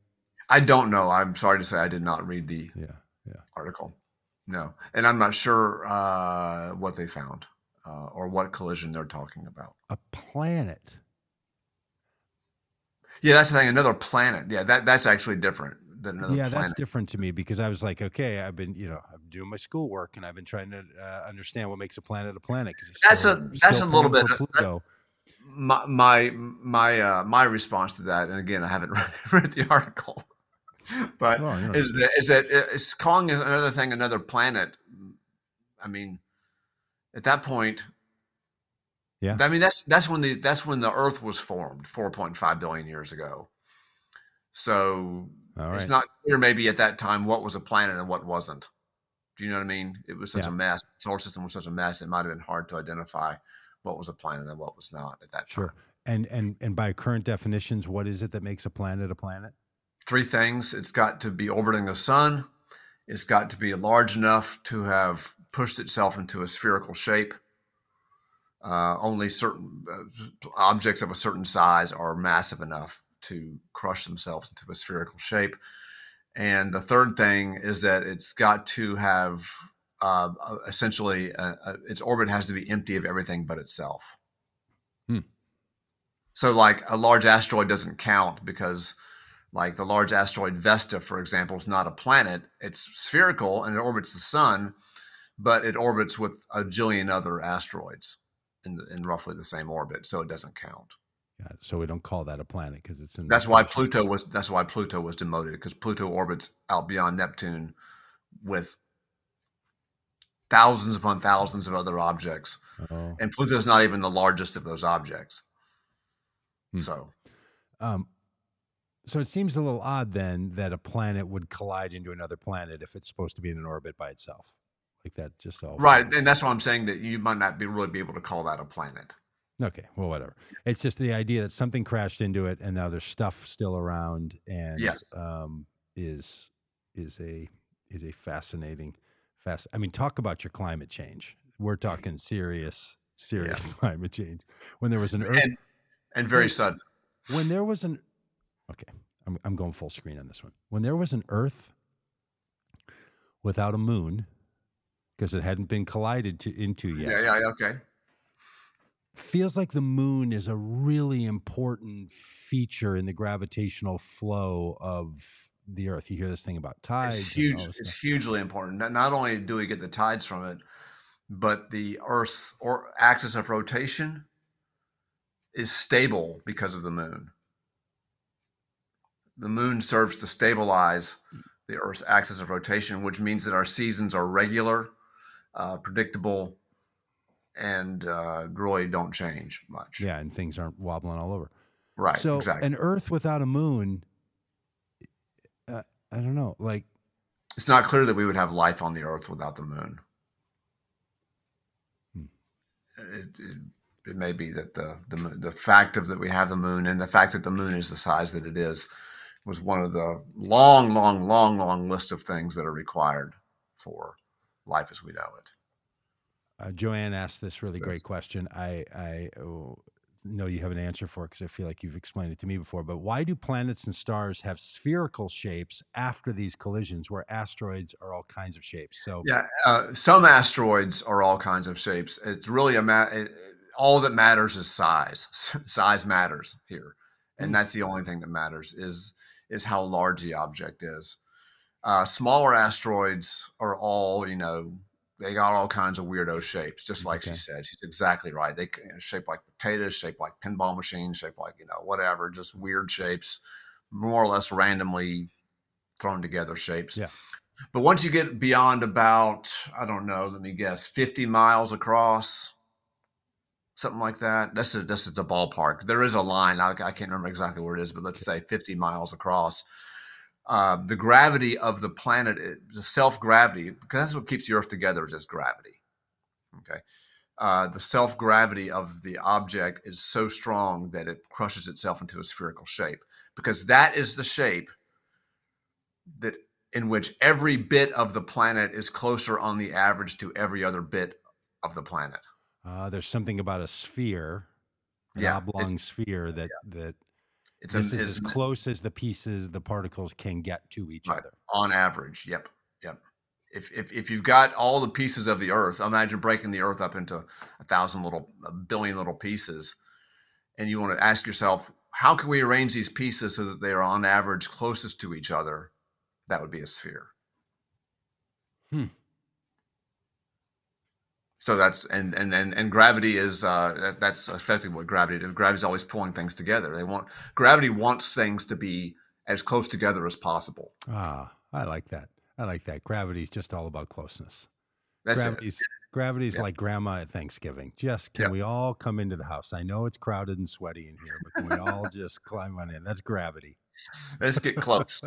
I don't know. I'm sorry to say I did not read the article. No. And I'm not sure what they found or what collision they're talking about. A planet. Yeah, that's the thing. Another planet. Yeah, that's actually different than another planet. Yeah, that's different to me because I was like, okay, I've been, I'm doing my schoolwork and I've been trying to understand what makes a planet a planet. That's a little bit. My response to that, and again, I haven't read the article, but is that calling another thing another planet? I mean, at that point. Yeah, I mean that's when the Earth was formed 4.5 billion years ago. So It's not clear maybe at that time what was a planet and what wasn't. Do you know what I mean? It was such a mess. The solar system was such a mess. It might have been hard to identify what was a planet and what was not at that time. Sure. And by current definitions, what is it that makes a planet a planet? Three things. It's got to be orbiting the sun. It's got to be large enough to have pushed itself into a spherical shape. Only certain objects of a certain size are massive enough to crush themselves into a spherical shape. And the third thing is that it's got to have essentially its orbit has to be empty of everything but itself. So like a large asteroid doesn't count because like the large asteroid Vesta, for example, is not a planet. It's spherical and it orbits the sun, but it orbits with a jillion other asteroids in roughly the same orbit, so it doesn't count. Yeah, so we don't call that a planet because it's in. That's why Pluto was demoted, because Pluto orbits out beyond Neptune with thousands upon thousands of other objects, and Pluto's not even the largest of those objects. So it seems a little odd then that a planet would collide into another planet if it's supposed to be in an orbit by itself. Like that just all right. Happens. And that's why I'm saying that you might not be able to call that a planet. Okay. Well, whatever. It's just the idea that something crashed into it and now there's stuff still around and is a fascinating. I mean, talk about your climate change. We're talking serious climate change. When there was an earth and very sudden. When there was an okay. I'm going full screen on this one. When there was an Earth without a moon, because it hadn't been collided into yet. Yeah, okay. Feels like the moon is a really important feature in the gravitational flow of the Earth. You hear this thing about tides. It's huge. It's hugely important. Not only do we get the tides from it, but the Earth's axis of rotation is stable because of the moon. The moon serves to stabilize the Earth's axis of rotation, which means that our seasons are regular, predictable, and really don't change much. Yeah, and things aren't wobbling all over. Right, so exactly. An Earth without a moon, I don't know. Like, it's not clear that we would have life on the Earth without the moon. It may be that the fact of that we have the moon and the fact that the moon is the size that it is was one of the long list of things that are required for life as we know it. Joanne asked this really great question. I know you have an answer for it because I feel like you've explained it to me before, but why do planets and stars have spherical shapes after these collisions where asteroids are all kinds of shapes? So some asteroids are all kinds of shapes. It's really all that matters is size. Size matters here. And that's the only thing that matters is how large the object is. Smaller asteroids are all, they got all kinds of weirdo shapes, just like she said. She's exactly right. They shape like potatoes, shape like pinball machines, shape like, whatever, just weird shapes, more or less randomly thrown together shapes. Yeah. But once you get beyond about, I don't know, let me guess, 50 miles across, something like that. This is the ballpark. There is a line. I can't remember exactly where it is, but let's say 50 miles across. The gravity of the planet, the self-gravity, because that's what keeps the Earth together is just gravity. Okay. The self-gravity of the object is so strong that it crushes itself into a spherical shape, because that is the shape that in which every bit of the planet is closer on the average to every other bit of the planet. There's something about a sphere, oblong sphere that it's this is as close as the particles can get to each other. On average. Yep. if you've got all the pieces of the earth, imagine breaking the earth up into a billion little pieces. And you want to ask yourself, how can we arrange these pieces so that they are on average closest to each other? That would be a sphere. So that's, and gravity is, that's effectively what gravity is. Gravity is always pulling things together. Gravity wants things to be as close together as possible. Ah, I like that. I like that. Gravity's just all about closeness. That's Gravity's like grandma at Thanksgiving. Just, can we all come into the house? I know it's crowded and sweaty in here, but can we all just climb on in? That's gravity. Let's get close.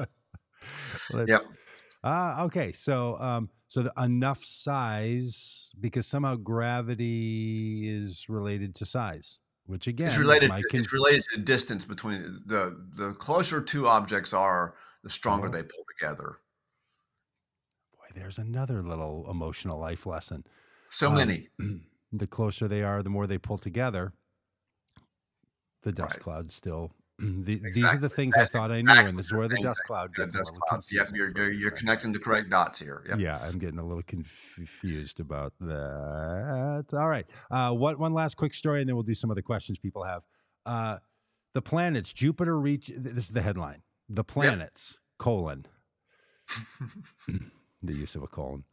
Okay. So, so enough size, because somehow gravity is related to size, which again, it's related to distance between the closer two objects are, the stronger they pull together. Boy, there's another little emotional life lesson. So many. The closer they are, the more they pull together. The dust clouds still. These are the things I thought I knew, and this is where the dust cloud gets. Yep, you're connecting the correct dots here. Yep. Yeah, I'm getting a little confused about that. All right, one last quick story, and then we'll do some other questions people have. The planets, Jupiter reach. This is the headline: the planets the use of a colon.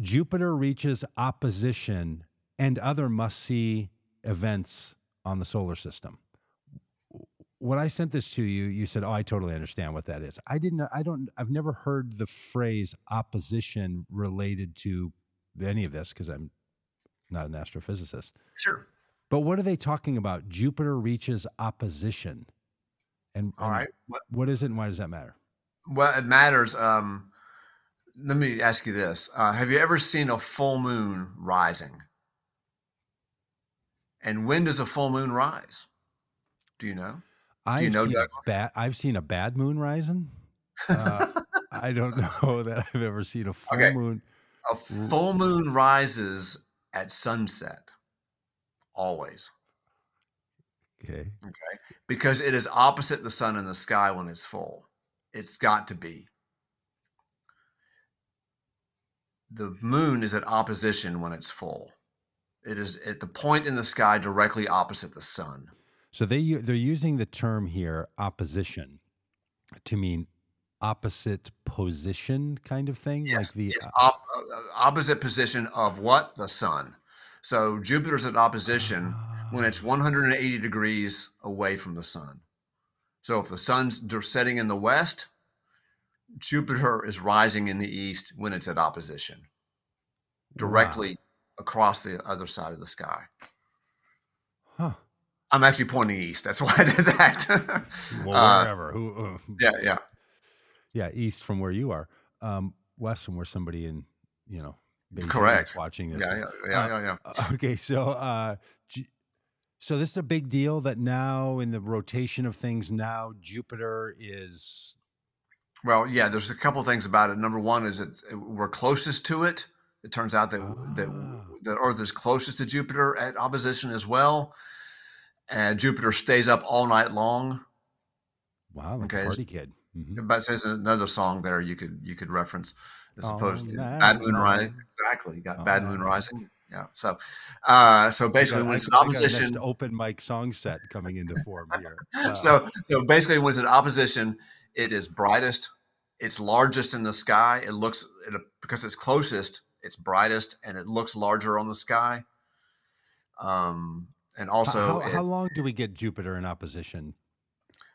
Jupiter reaches opposition and other must-see events on the solar system. When I sent this to you, you said, "Oh, I totally understand what that is." I didn't. I've never heard the phrase opposition related to any of this because I'm not an astrophysicist. Sure. But what are they talking about? Jupiter reaches opposition, and all right, what is it, and why does that matter? Well, it matters. Let me ask you this: have you ever seen a full moon rising? And when does a full moon rise? Do you know? I've seen a bad moon rising. I don't know that I've ever seen a full moon. A full moon rises at sunset, always. Okay. Because it is opposite the sun in the sky when it's full. It's got to be. The moon is at opposition when it's full. It is at the point in the sky directly opposite the sun. So they're using the term here, opposition, to mean opposite position kind of thing? Yes, like opposite position of what? The sun. So Jupiter's at opposition when it's 180 degrees away from the sun. So if the sun's setting in the west, Jupiter is rising in the east when it's at opposition, directly across the other side of the sky. Huh. I'm actually pointing east. That's why I did that. Well, wherever. Yeah, east from where you are. West from where somebody in, Beijing is watching this. Yeah. Okay, so so this is a big deal that now in the rotation of things now, Jupiter is... Well, yeah, there's a couple things about it. Number one is we're closest to it. It turns out that the Earth is closest to Jupiter at opposition as well. And Jupiter stays up all night long. Wow, like a party kid. Mm-hmm. But there's another song there you could reference as opposed to Bad Moon Rising. Exactly. You got Bad Moon Rising. Yeah. So basically when it's an opposition. Next open mic song set coming into form here. So basically when it's an opposition, it is brightest, it's largest in the sky. It looks because it's closest, it's brightest, and it looks larger on the sky. And also, how long do we get Jupiter in opposition?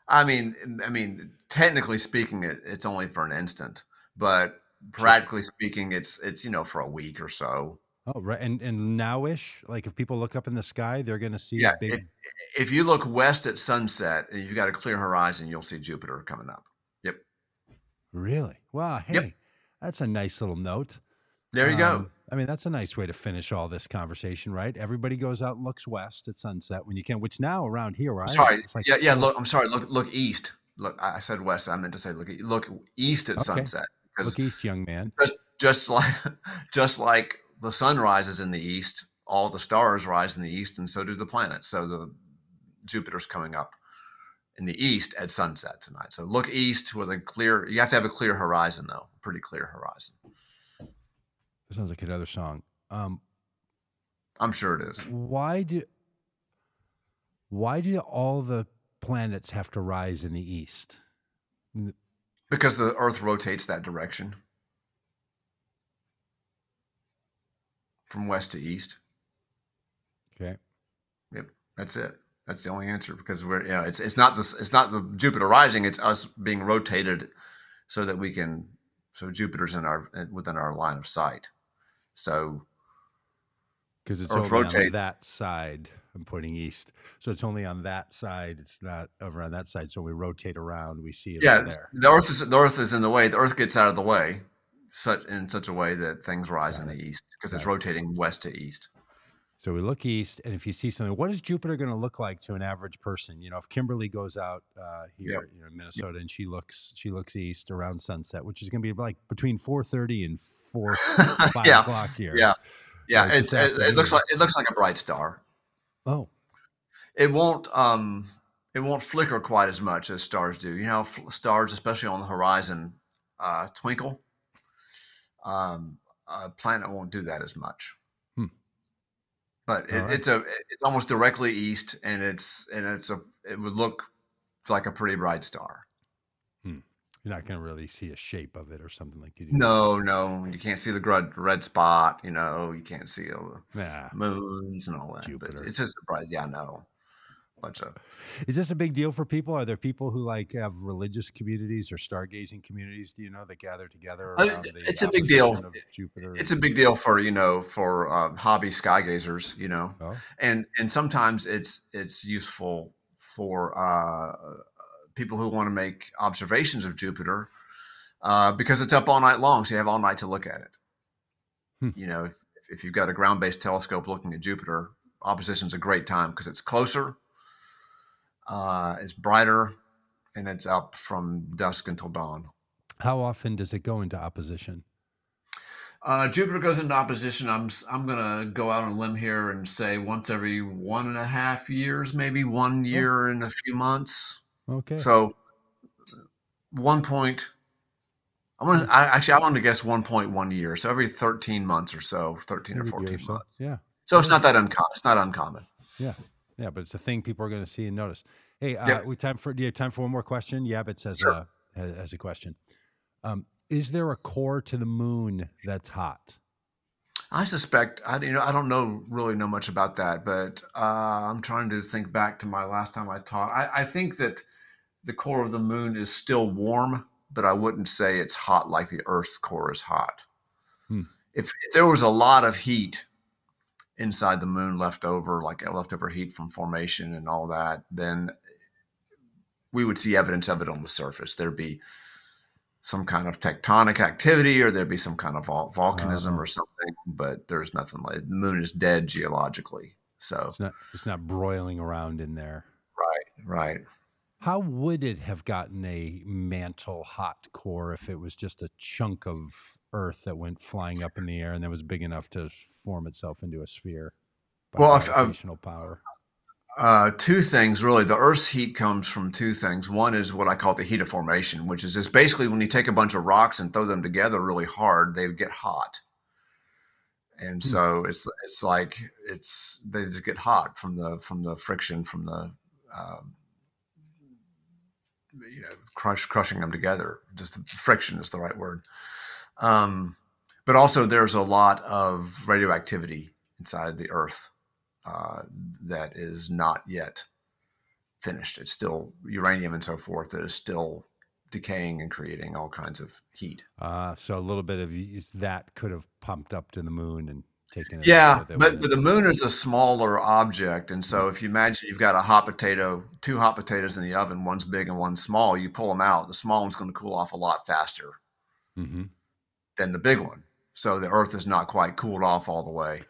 I mean, technically speaking, it's only for an instant, but practically speaking, it's for a week or so. Oh, right, and nowish, like if people look up in the sky, they're going to see. Yeah, if you look west at sunset and you've got a clear horizon, you'll see Jupiter coming up. Yep. Really? Wow. Hey, that's a nice little note. There you go. I mean, that's a nice way to finish all this conversation, right? Everybody goes out and looks west at sunset when you can, which now around here, right? Sorry. It's like Look east. Look, I said west. I meant to say look east at sunset. Look east, young man. Just like the sun rises in the east, all the stars rise in the east, and so do the planets. So the Jupiter's coming up in the east at sunset tonight. So look east with you have to have a clear horizon, though. Pretty clear horizon. It sounds like another song. I'm sure it is. Why do all the planets have to rise in the east? Because the Earth rotates that direction. From west to east. Okay. Yep, that's it. That's the only answer, because we're it's not the Jupiter rising, it's us being rotated so that we can Jupiter's within our line of sight. So because it's Earth only on that side, I'm pointing east. So it's only on that side. It's not over on that side. So we rotate around. We see it. Yeah, over there. The Earth is in the way. The Earth gets out of the way, in such a way that things rise in the east because it's rotating west to east. So we look east, and if you see something, what is Jupiter going to look like to an average person? You know, if Kimberly goes out here, you know, in Minnesota, and she looks east around sunset, which is going to be like between 4:30 and 5 o'clock here. Yeah. Yeah, like it looks like a bright star. Oh, it won't flicker quite as much as stars do. You know, stars, especially on the horizon, twinkle. A planet won't do that as much. But it's almost directly east, and it would look like a pretty bright star. You're not going to really see a shape of it or something like you do. No, you can't see the red spot. You know, you can't see all the moons and all that. Jupiter. But it's just a bright. Yeah, I know. Is this a big deal for people? Are there people who like have religious communities or stargazing communities? Do you know that gather together? It's a big deal. It's a big deal for hobby skygazers. You know, and sometimes it's useful for. People who want to make observations of Jupiter because it's up all night long. So you have all night to look at it. You know, if you've got a ground-based telescope looking at Jupiter, opposition's a great time because it's closer, it's brighter, and it's up from dusk until dawn. How often does it go into opposition? Jupiter goes into opposition. I'm going to go out on a limb here and say once every 1.5 years, maybe 1 year and a few months. Okay. So, I wanted to guess 1.1 years. So every 13 months or so, 13 or 14 months. Yeah. So it's not that uncommon. It's not uncommon. Yeah. Yeah, but it's a thing people are going to see and notice. Hey, do you have time for one more question? Yabbits has a question. Is there a core to the moon that's hot? I suspect, I don't really know much about that, but I'm trying to think back to my last time I taught. I think that the core of the moon is still warm, but I wouldn't say it's hot like the Earth's core is hot. If there was a lot of heat inside the moon leftover heat from formation and all that, then we would see evidence of it on the surface. There'd be some kind of tectonic activity, or there'd be some kind of volcanism or something, but there's nothing like it. The moon is dead geologically. So it's not broiling around in there. Right. How would it have gotten a mantle hot core if it was just a chunk of Earth that went flying up in the air and that was big enough to form itself into a sphere? Well, gravitational power. Two things, really. The Earth's heat comes from two things. One is what I call the heat of formation, which is just basically when you take a bunch of rocks and throw them together really hard, they get hot. And so it's like they just get hot from the friction from the crushing them together. Just the friction is the right word. But also there's a lot of radioactivity inside of the Earth. That is not yet finished. It's still uranium and so forth that is still decaying and creating all kinds of heat. So a little bit of that could have pumped up to the moon and taken it. Yeah, but the moon is a smaller object. And so if you imagine you've got a hot potato, two hot potatoes in the oven, one's big and one's small, you pull them out, the small one's going to cool off a lot faster than the big one. So the Earth is not quite cooled off all the way.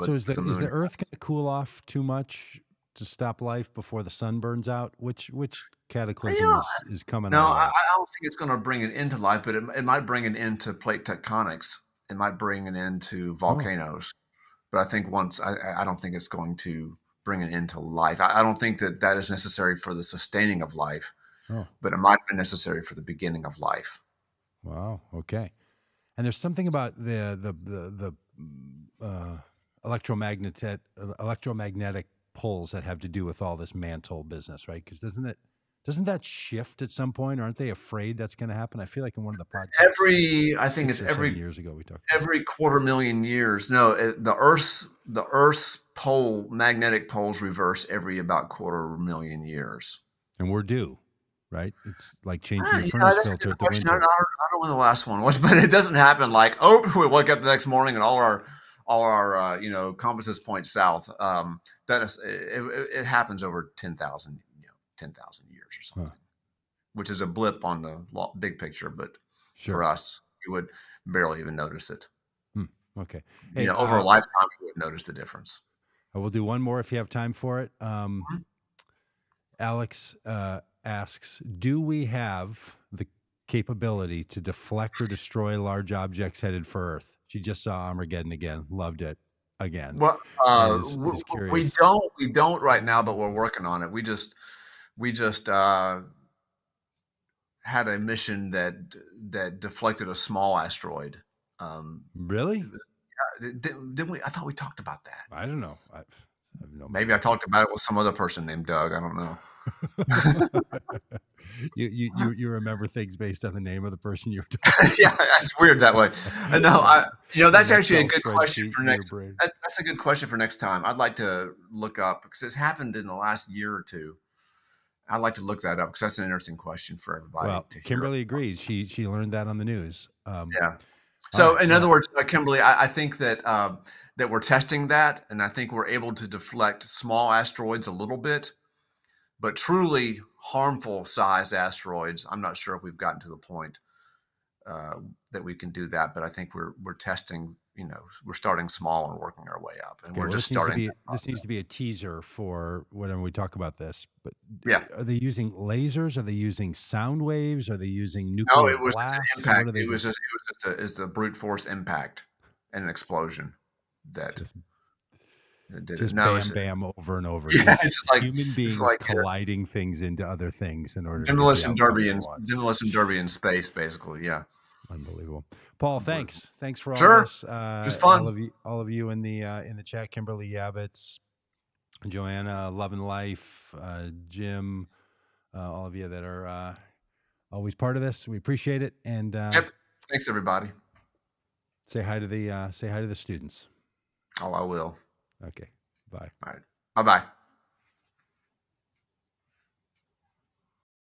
So is the Earth going to cool off too much to stop life before the sun burns out? Which cataclysm is coming? No, I don't think it's going to bring it into life, but it might bring it into plate tectonics. It might bring it into volcanoes. Oh. But I think I don't think it's going to bring it into life. I don't think that is necessary for the sustaining of life, but it might be necessary for the beginning of life. Wow. Okay. And there's something about the electromagnetic pulls that have to do with all this mantle business, right? Because doesn't that shift at some point? Aren't they afraid that's going to happen? I feel like in one of the podcasts, every quarter million years. No, the Earth's pole, magnetic poles reverse every about quarter million years. And we're due, right? It's like changing your furnace filter at the window. I don't know when the last one was, but it doesn't happen like, oh, we woke up the next morning and all our compasses point south. It happens over 10,000 years or something, which is a blip on the big picture, but sure, for us, you would barely even notice it. Okay. Hey, over a lifetime, you would notice the difference. I will do one more if you have time for it. Alex asks, do we have the capability to deflect or destroy large objects headed for Earth? She just saw Armageddon again. Loved it. Again. Well, we don't right now, but we're working on it. We just had a mission that deflected a small asteroid. Really? Didn't we? I thought we talked about that. I don't know. Maybe I talked about it with some other person named Doug. I don't know. You remember things based on the name of the person you're talking about. Yeah, that's weird that way. No, that's actually a good question for next. That's a good question for next time. I'd like to look up, because it's happened in the last year or two. I'd like to look that up because that's an interesting question for everybody. Well, to hear. Kimberly agrees. She learned that on the news. Yeah. So in other words, Kimberly, I think that we're testing that, and I think we're able to deflect small asteroids a little bit, but truly harmful sized asteroids, I'm not sure if we've gotten to the point that we can do that, but I think we're testing, we're starting small and working our way up, and okay, this needs to be a teaser for whenever we talk about this, but yeah. Are they using lasers? Are they using sound waves? Are they using nuclear blast? No, it was just an impact. It was just a brute force impact and an explosion. That just bam over and over. Yeah, it's like human beings colliding things into other things in order. Demolition derby in space, basically. Yeah, unbelievable. Paul, thanks. Thanks for all this. It was fun. All of you in the chat. Kimberly Yabitz, Joanna, Love and Life, Jim, all of you that are always part of this. We appreciate it. And thanks everybody. Say hi to the students. Oh, I will. Okay. Bye. All right. Bye-bye.